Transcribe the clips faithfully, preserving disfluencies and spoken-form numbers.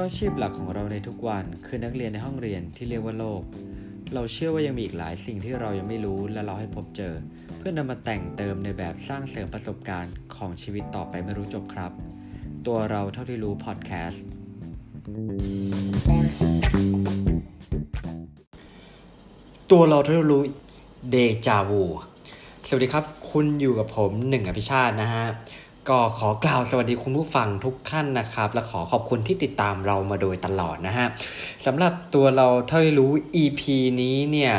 ราะอาชีพหลักของเราในทุกวันคือนักเรียนในห้องเรียนที่เรียกว่าโลกเราเชื่อว่ายังมีอีกหลายสิ่งที่เรายังไม่รู้และเราให้พบเจอเพื่อนำมาแต่งเติมในแบบสร้างเสริมประสบการณ์ของชีวิตต่อไปไม่รู้จบครับตัวเราเท่าที่รู้พอดแคสต์ตัวเราเท่าที่รู้ Déjà vu สวัสดีครับคุณอยู่กับผมหนึ่งอภิชาตินะฮะก็ขอกล่าวสวัสดีคุณผู้ฟังทุกท่านนะครับและขอขอบคุณที่ติดตามเรามาโดยตลอดนะฮะสำหรับตัวเราเท่าที่รู้ อี พี นี้เนี่ย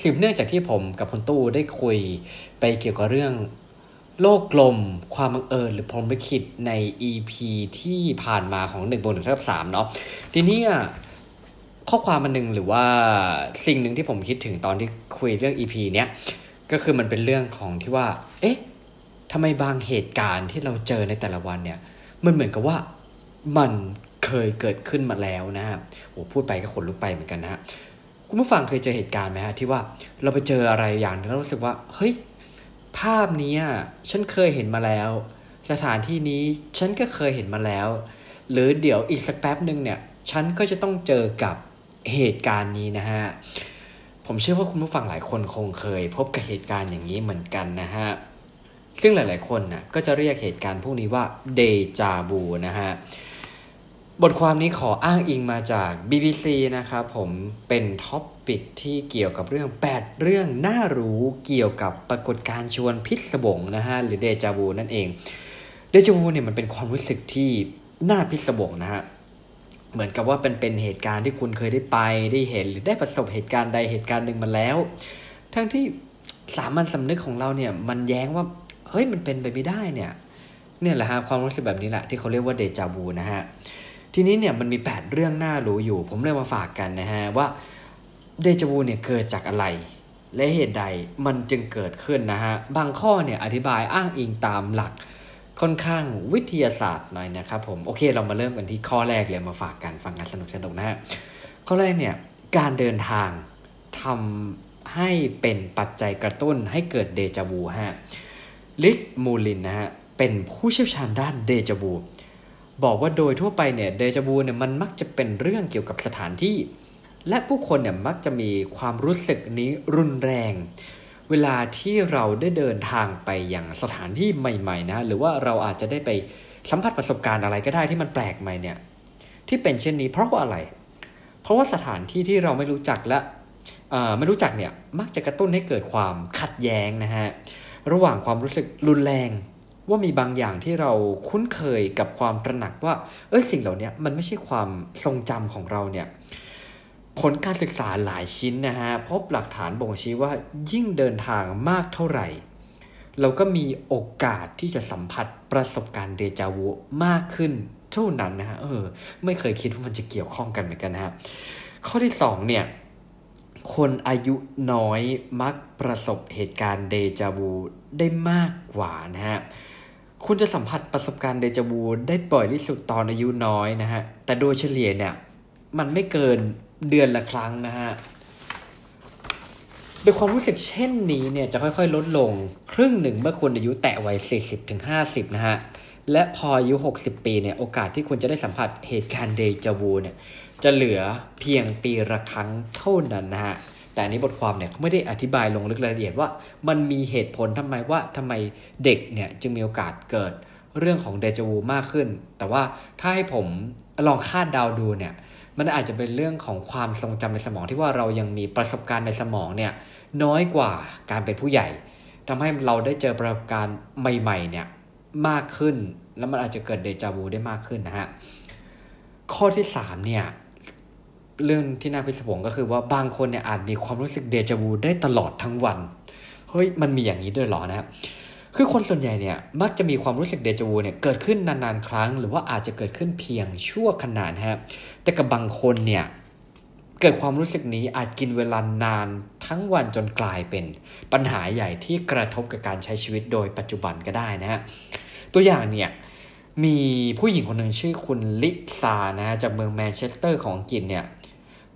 สืบเนื่องจากที่ผมกับคุณตู้ได้คุยไปเกี่ยวกับเรื่องโลกกลมความบังเอิญหรือพรหมลิขิตใน อี พี ที่ผ่านมาของหนึ่งบวกหนึ่งเท่ากับสามเนาะทีนี้ข้อความอันนึงหรือว่าสิ่งหนึ่งที่ผมคิดถึงตอนที่คุยเรื่อง อี พี เนี้ยก็คือมันเป็นเรื่องของที่ว่าเอ๊ะทำไมบางเหตุการณ์ที่เราเจอในแต่ละวันเนี่ยมันเหมือนกับว่ามันเคยเกิดขึ้นมาแล้วนะฮะโอ้พูดไปก็ขนลุกไปเหมือนกันนะฮะคุณผู้ฟังเคยเจอเหตุการณ์ไหมฮะที่ว่าเราไปเจออะไรอย่างนึงแล้วรู้สึกว่าเฮ้ยภาพนี้ฉันเคยเห็นมาแล้วสถานที่นี้ฉันก็เคยเห็นมาแล้วหรือเดี๋ยวอีกสักแป๊บนึงเนี่ยฉันก็จะต้องเจอกับเหตุการณ์นี้นะฮะผมเชื่อว่าคุณผู้ฟังหลายคนคงเคยพบกับเหตุการณ์อย่างนี้เหมือนกันนะฮะซึ่งหลายๆคนน่ะก็จะเรียกเหตุการณ์พวกนี้ว่าเดจาวูนะฮะบทความนี้ขออ้างอิงมาจาก บี บี ซี นะครับผมเป็นท็อปปิกที่เกี่ยวกับเรื่องแปดเรื่องน่ารู้เกี่ยวกับปรากฏการณ์ชวนพิศวงนะฮะหรือเดจาวูนั่นเองเดจาวูเนี่ยมันเป็นความรู้สึกที่น่าพิศวงนะฮะเหมือนกับว่าเป็นเป็นเหตุการณ์ที่คุณเคยได้ไปได้เห็นหรือได้ประสบเหตุการณ์ใดเหตุการณ์หนึ่งมาแล้วทั้งที่สามัญสำนึกของเราเนี่ยมันแย้งว่าเฮ้ยมันเป็นไปไม่ได้เนี่ยเนี่ยแหละฮะความรู้สึกแบบนี้แหละที่เขาเรียกว่าเดจาวูนะฮะทีนี้เนี่ยมันมีแปดเรื่องน่ารู้อยู่ผมเลยมาฝากกันนะฮะว่าเดจาวูเนี่ยเกิดจากอะไรและเหตุใดมันจึงเกิดขึ้นนะฮะบางข้อเนี่ยอธิบายอ้างอิงตามหลักค่อนข้างวิทยาศาสตร์หน่อยนะครับผมโอเคเรามาเริ่มกันที่ข้อแรกเลยมาฝากกันฟังกันสนุกๆนะฮะข้อแรกเนี่ยการเดินทางทำให้เป็นปัจจัยกระตุ้นให้เกิดเดจาวูฮะลิสมูลินนะฮะเป็นผู้เชี่ยวชาญด้านเดจาวูบอกว่าโดยทั่วไปเนี่ยเดจาวูเนี่ยมันมักจะเป็นเรื่องเกี่ยวกับสถานที่และผู้คนเนี่ยมักจะมีความรู้สึกนี้รุนแรงเวลาที่เราได้เดินทางไปอย่างสถานที่ใหม่ๆนะหรือว่าเราอาจจะได้ไปสัมผัสประสบการณ์อะไรก็ได้ที่มันแปลกใหม่เนี่ยที่เป็นเช่นนี้เพราะว่าอะไรเพราะว่าสถานที่ที่เราไม่รู้จักและเอ่อไม่รู้จักเนี่ยมักจะกระตุ้นให้เกิดความขัดแย้งนะฮะระหว่างความรู้สึกรุนแรงว่ามีบางอย่างที่เราคุ้นเคยกับความตระหนักว่าเอ้ยสิ่งเหล่านี้มันไม่ใช่ความทรงจำของเราเนี่ยผลการศึกษาหลายชิ้นนะฮะพบหลักฐานบ่งชี้ว่ายิ่งเดินทางมากเท่าไหร่เราก็มีโอกาสที่จะสัมผัสประสบการณ์เดจาวูมากขึ้นเท่านั้นนะฮะเออไม่เคยคิดว่ามันจะเกี่ยวข้องกันเหมือนกันนะฮะข้อที่สองเนี่ยคนอายุน้อยมักประสบเหตุการณ์เดจาวูได้มากกว่านะฮะคุณจะสัมผัสประสบการณ์เดจาวูได้บ่อยที่สุดตอนอายุน้อยนะฮะแต่โดยเฉลี่ยเนี่ยมันไม่เกินเดือนละครั้งนะฮะโดยความรู้สึกเช่นนี้เนี่ยจะค่อยๆลดลงครึ่งหนึ่งเมื่อคุณอายุแตะวัย สี่สิบถึงห้าสิบ นะฮะและพออายุหกสิบปีเนี่ยโอกาสที่คุณจะได้สัมผัสเหตุการณ์เดจาวูเนี่ยจะเหลือเพียงปีละครั้งเท่านั้นนะฮะแต่อันนี้บทความเนี่ยเขาไม่ได้อธิบายลงลึกรายละเอียดว่ามันมีเหตุผลทำไมว่าทำไมเด็กเนี่ยจึงมีโอกาสเกิดเรื่องของเดจาวูมากขึ้นแต่ว่าถ้าให้ผมลองคาดเดาดูเนี่ยมันอาจจะเป็นเรื่องของความทรงจำในสมองที่ว่าเรายังมีประสบการณ์ในสมองเนี่ยน้อยกว่าการเป็นผู้ใหญ่ทำให้เราได้เจอประสบการณ์ใหม่ๆเนี่ยมากขึ้นแล้วมันอาจจะเกิดเดจาวูได้มากขึ้นนะฮะข้อที่สามเนี่ยเรื่องที่น่าพิศวงก็คือว่าบางคนเนี่ยอาจมีความรู้สึกเดจาวูได้ตลอดทั้งวันเฮ้ยมันมีอย่างนี้ด้วยเหรอนะครับคือคนส่วนใหญ่เนี่ยมักจะมีความรู้สึกเดจาวูเนี่ยเกิดขึ้นนานๆครั้งหรือว่าอาจจะเกิดขึ้นเพียงชั่วขณะนะครับแต่กับบางคนเนี่ยเกิดความรู้สึกนี้อาจกินเวลานานทั้งวันจนกลายเป็นปัญหาใหญ่ที่กระทบกับการใช้ชีวิตโดยปัจจุบันก็ได้นะฮะตัวอย่างเนี่ยมีผู้หญิงคนหนึ่งชื่อคุณลิซานะจากเมืองแมนเชสเตอร์ของอังกฤษเนี่ย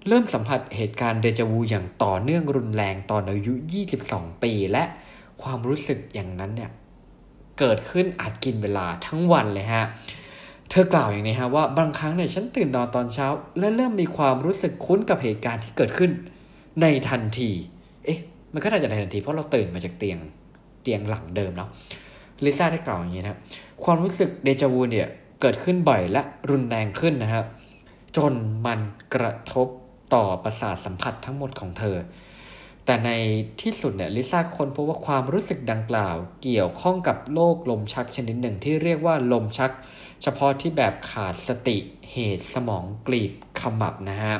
เริ่มสัมผัสเหตุการณ์เดจาวูอย่างต่อเนื่องรุนแรงตอนอายุยี่สิบสองปีและความรู้สึกอย่างนั้นเนี่ยเกิดขึ้นอาจกินเวลาทั้งวันเลยฮะ เธอกล่าวอย่างนี้ฮะว่าบางครั้งเนี่ยฉันตื่นนอนตอนเช้าและเริ่มมีความรู้สึกคุ้นกับเหตุการณ์ที่เกิดขึ้นในทันทีเอ๊ะมันก็น่าจะในทันทีเพราะเราตื่นมาจากเตียงเตียงหลังเดิมเนาะลิซ่าได้กล่าวอย่างนี้นะความรู้สึกเดจาวูเนี่ยเกิดขึ้นบ่อยและรุนแรงขึ้นนะฮะจนมันกระทบต่อประสาทสัมผัสทั้งหมดของเธอแต่ในที่สุดเนี่ยลิซ่าค้นพบว่าความรู้สึกดังกล่าวเกี่ยวข้องกับโรคลมชักชนิดหนึ่งที่เรียกว่าลมชักเฉพาะที่แบบขาดสติเหตุสมองกลีบขมับนะฮะ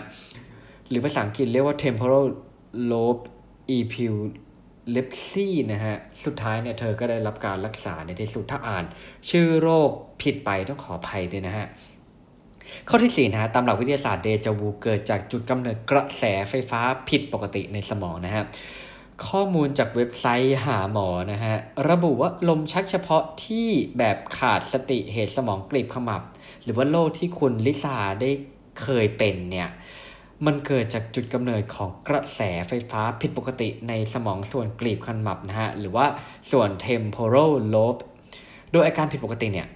หรือภาษาอังกฤษเรียกว่า temporal lobe epilepsy นะฮะสุดท้ายเนี่ยเธอก็ได้รับการรักษาในที่สุดถ้าอ่านชื่อโรคผิดไปต้องขออภัยด้วยนะฮะข้อที่สี่นะฮะตามหลักวิทยาศาสตร์เดจาวูเกิดจากจุดกำเนิดกระแสไฟฟ้าผิดปกติในสมองนะฮะข้อมูลจากเว็บไซต์หาหมอนะฮะระบุว่าลมชักเฉพาะที่แบบขาดสติเหตุสมองกลีบขมับหรือว่าโรคที่คุณลิซ่าได้เคยเป็นเนี่ยมันเกิดจากจุดกำเนิดของกระแสไฟฟ้าผิดปกติในสมองส่วนกลีบขมับนะฮะหรือว่าส่วน temporal lobe โดยอาการผิดปกติเนี่ย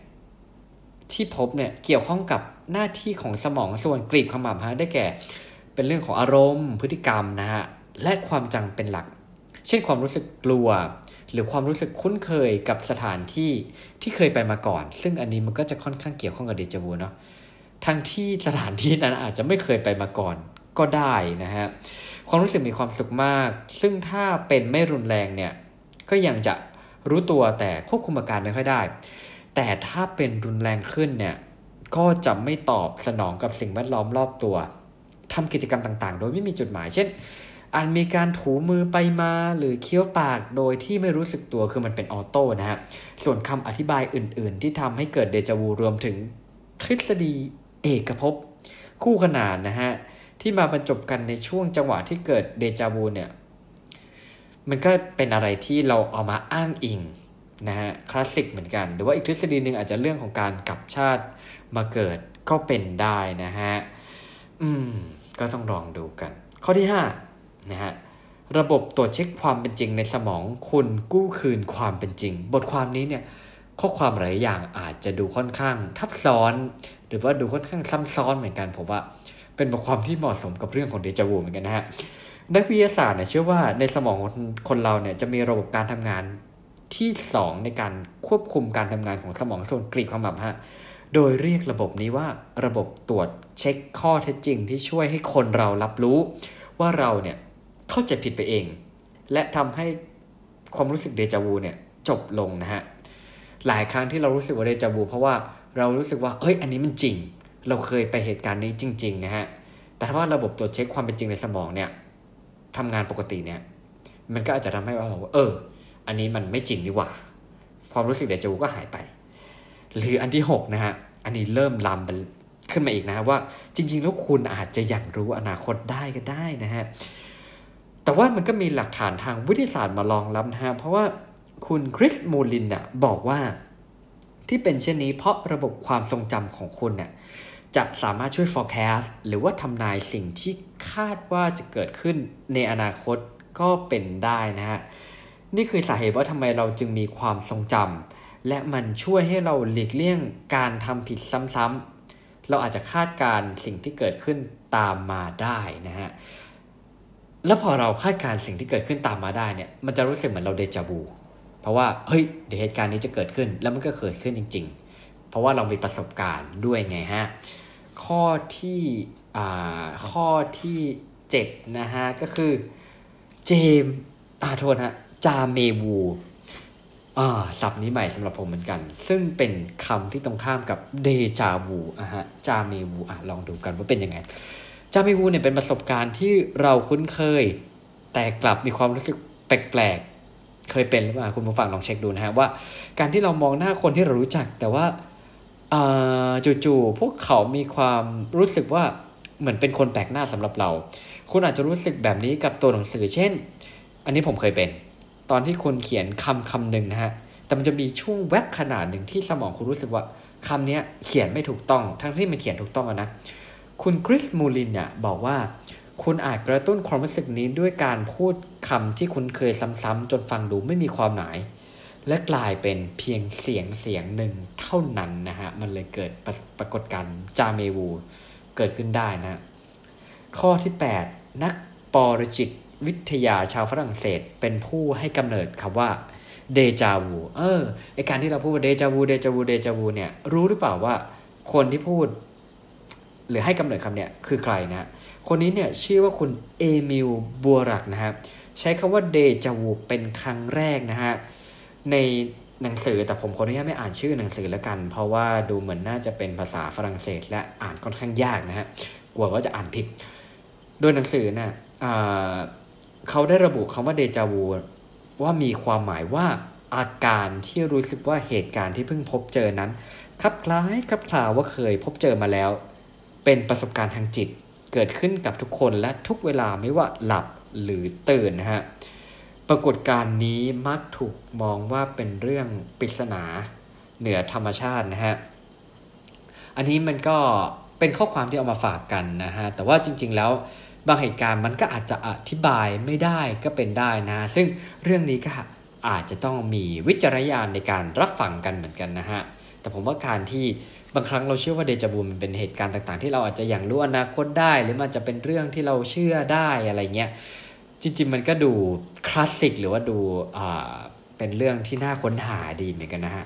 ที่พบเนี่ยเกี่ยวข้องกับหน้าที่ของสมองส่วนกลีบขมับฮะได้แก่เป็นเรื่องของอารมณ์พฤติกรรมนะฮะและความจำเป็นหลักเช่นความรู้สึกกลัวหรือความรู้สึกคุ้นเคยกับสถานที่ที่เคยไปมาก่อนซึ่งอันนี้มันก็จะค่อนข้างเกี่ยวข้องกับเดจาวูเนาะทั้งที่สถานที่นั้นอาจจะไม่เคยไปมาก่อนก็ได้นะฮะความรู้สึกมีความสุขมากซึ่งถ้าเป็นไม่รุนแรงเนี่ยก็ยังจะรู้ตัวแต่ควบคุมอาการไม่ค่อยได้แต่ถ้าเป็นรุนแรงขึ้นเนี่ยก็จะไม่ตอบสนองกับสิ่งแวดล้อมรอบตัวทำกิจกรรมต่างๆโดยไม่มีจุดหมายเช่นอาจมีการถูมือไปมาหรือเคี้ยวปากโดยที่ไม่รู้สึกตัวคือมันเป็นออโต้นะฮะส่วนคำอธิบายอื่นๆที่ทำให้เกิดเดจาวูรวมถึงทฤษฎีเอกภพคู่ขนานนะฮะที่มาบรรจบกันในช่วงจังหวะที่เกิดเดจาวูเนี่ยมันก็เป็นอะไรที่เราเอามาอ้างอิงนะฮะคลาสสิกเหมือนกันหรือว่าอีกทฤษฎีนึงอาจจะเรื่องของการกลับชาติมาเกิดก็เป็นได้นะฮะอืมก็ต้องลองดูกันข้อที่ห้านะฮะระบบตรวจเช็คความเป็นจริงในสมองคุณกู้คืนความเป็นจริงบทความนี้เนี่ยข้อความหลายอย่างอาจจะดูค่อนข้างทับซ้อนหรือว่าดูค่อนข้างซ้ำซ้อนเหมือนกันผมว่าเป็นบทความที่เหมาะสมกับเรื่องของเดจาวูเหมือนกันนะฮะนักวิทยาศาสตร์เนี่ยเชื่อว่าในสมองคนเราเนี่ยจะมีระบบการทำงานที่สองในการควบคุมการทำงานของสมองส่วนกลีบขมับฮะโดยเรียกระบบนี้ว่าระบบตรวจเช็คข้อเท็จจริงที่ช่วยให้คนเรารับรู้ว่าเราเนี่ยเข้าใจผิดไปเองและทำให้ความรู้สึกเดจาวูเนี่ยจบลงนะฮะหลายครั้งที่เรารู้สึกว่าเดจาวูเพราะว่าเรารู้สึกว่าเฮ้ยอันนี้มันจริงเราเคยไปเหตุการณ์นี้จริงๆนะฮะแต่ถ้าว่าระบบตรวจเช็คความเป็นจริงในสมองเนี่ยทำงานปกติเนี่ยมันก็อาจจะทำให้เราเอออันนี้มันไม่จริงดีกว่าความรู้สึกเดจาวูก็หายไปหรืออันที่หกนะฮะอันนี้เริ่มลามขึ้นมาอีกนะว่าจริงๆแล้วคุณอาจจะอยากรู้อนาคตได้ก็ได้นะฮะแต่ว่ามันก็มีหลักฐานทางวิทยาศาสตร์มารองรับนะฮะเพราะว่าคุณคริสมูลินน่ะบอกว่าที่เป็นเช่นนี้เพราะระบบความทรงจำของคุณน่ะจะสามารถช่วย forecast หรือว่าทำนายสิ่งที่คาดว่าจะเกิดขึ้นในอนาคตก็เป็นได้นะฮะนี่คือสาเหตุว่าทำไมเราจึงมีความทรงจำและมันช่วยให้เราหลีกเลี่ยงการทำผิดซ้ำๆเราอาจจะคาดการณ์สิ่งที่เกิดขึ้นตามมาได้นะฮะแล้วพอเราคาดการณ์สิ่งที่เกิดขึ้นตามมาได้เนี่ยมันจะรู้สึกเหมือนเราเดจาวูเพราะว่าเฮ้ยเดี๋ยวเหตุการณ์นี้จะเกิดขึ้นแล้วมันก็เกิดขึ้นจริงๆเพราะว่าเรามีประสบการณ์ด้วยไงฮะข้อที่อ่าข้อที่เจ็ดนะฮะก็คือเจมอ่าโทษฮะจาเมวูอ่าศัพท์นี้ใหม่สำหรับผมเหมือนกันซึ่งเป็นคำที่ตรงข้ามกับเดจาวูอะฮะจาเมวูอ่ะลองดูกันว่าเป็นยังไงจาเมวูเนี่ยเป็นประสบการณ์ที่เราคุ้นเคยแต่กลับมีความรู้สึกแปลกๆเคยเป็นหรือเปล่าคุณผู้ฟังลองเช็คดูนะฮะว่าการที่เรามองหน้าคนที่เรารู้จักแต่ว่าอ่าจู่ๆพวกเขามีความรู้สึกว่าเหมือนเป็นคนแปลกหน้าสำหรับเราคุณอาจจะรู้สึกแบบนี้กับตัวหนังสือเช่นอันนี้ผมเคยเป็นตอนที่คนเขียนคำคำหนึ่งนะฮะแต่มันจะมีช่วงแวบขนาดหนึ่งที่สมองคุณรู้สึกว่าคำนี้เขียนไม่ถูกต้องทั้งที่มันเขียนถูกต้องนะคุณคริสมูลินเนี่ยบอกว่าคุณอาจกระตุ้นความรู้สึกนี้ด้วยการพูดคำที่คุณเคยซ้ำๆจนฟังดูไม่มีความหมาย และกลายเป็นเพียงเสียงเสียงหนึ่งเท่านั้นนะฮะมันเลยเกิดปรากฏการณ์จาเมวูเกิดขึ้นได้นะข้อที่แปดนักปรจิตวิทยาชาวฝรั่งเศสเป็นผู้ให้กำเนิดคำว่าเดจาวูเออไอการที่เราพูดว่าเดจาวูเดจาวูเดจาวูเนี่ยรู้หรือเปล่าว่าคนที่พูดหรือให้กำเนิดคำเนี่ยคือใครนะคนนี้เนี่ยชื่อว่าคุณเอมิลบัวรักนะครับใช้คำว่าเดจาวูเป็นครั้งแรกนะฮะในหนังสือแต่ผมขออนุญาตไม่อ่านชื่อหนังสือแล้วกันเพราะว่าดูเหมือนน่าจะเป็นภาษาฝรั่งเศสและอ่านค่อนข้างยากนะฮะกลัวว่าจะอ่านผิดโดยหนังสือนะอ่าเขาได้ระบุคำว่าเดจาวูว่ามีความหมายว่าอาการที่รู้สึกว่าเหตุการณ์ที่เพิ่งพบเจอนั้นคลับคล้ายคลับคลาว่าเคยพบเจอมาแล้วเป็นประสบการณ์ทางจิตเกิดขึ้นกับทุกคนและทุกเวลาไม่ว่าหลับหรือตื่นนะฮะปรากฏการณ์นี้มักถูกมองว่าเป็นเรื่องปริศนาเหนือธรรมชาตินะฮะอันนี้มันก็เป็นข้อความที่เอามาฝากกันนะฮะแต่ว่าจริงๆแล้วบางเหตุการณ์มันก็อาจจะอธิบายไม่ได้ก็เป็นได้นะซึ่งเรื่องนี้ก็อาจจะต้องมีวิจารณญาณในการรับฟังกันเหมือนกันนะฮะแต่ผมว่าการที่บางครั้งเราเชื่อว่าเดจาวูมันเป็นเหตุการณ์ต่างๆที่เราอาจจะยังรู้อนาคตได้หรือมันจะเป็นเรื่องที่เราเชื่อได้อะไรเงี้ยจริงๆมันก็ดูคลาสสิกหรือว่าดูอ่าเป็นเรื่องที่น่าค้นหาดีเหมือนกันนะฮะ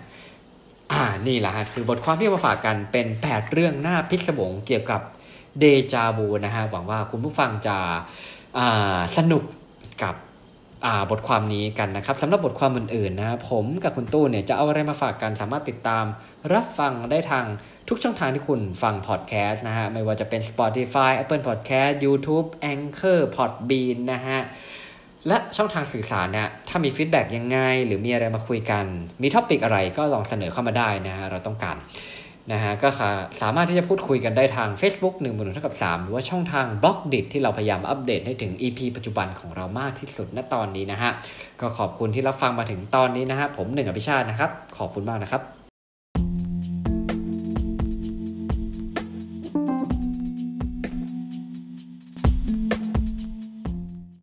อ่านี่แหละฮะคือบทความที่มาฝากกันเป็นแปดเรื่องน่าพิศวงเกี่ยวกับเดจาวูนะฮะหวังว่าคุณผู้ฟังจะอ่าสนุกกับอ่าบทความนี้กันนะครับสำหรับบทความอื่นๆนะผมกับคุณตู้เนี่ยจะเอาอะไรมาฝากกันสามารถติดตามรับฟังได้ทางทุกช่องทางที่คุณฟังพอดแคสต์นะฮะไม่ว่าจะเป็น Spotify Apple Podcast YouTube Anchor Podbean นะฮะและช่องทางสื่อสารเนี่ยถ้ามีฟีดแบ็กยังไงหรือมีอะไรมาคุยกันมีท็อปิกอะไรก็ลองเสนอเข้ามาได้นะฮะเราต้องการนะฮะก็สามารถที่จะพูดคุยกันได้ทาง Facebook หนึ่งบวกหนึ่งเท่ากับสามหรือว่าช่องทาง Blogdit ที่เราพยายามอัปเดตให้ถึง อี พี ปัจจุบันของเรามากที่สุดณตอนนี้นะฮะก็ขอบคุณที่รับฟังมาถึงตอนนี้นะฮะผมหนึ่งอภิชาตินะครับขอบคุณมากนะครับ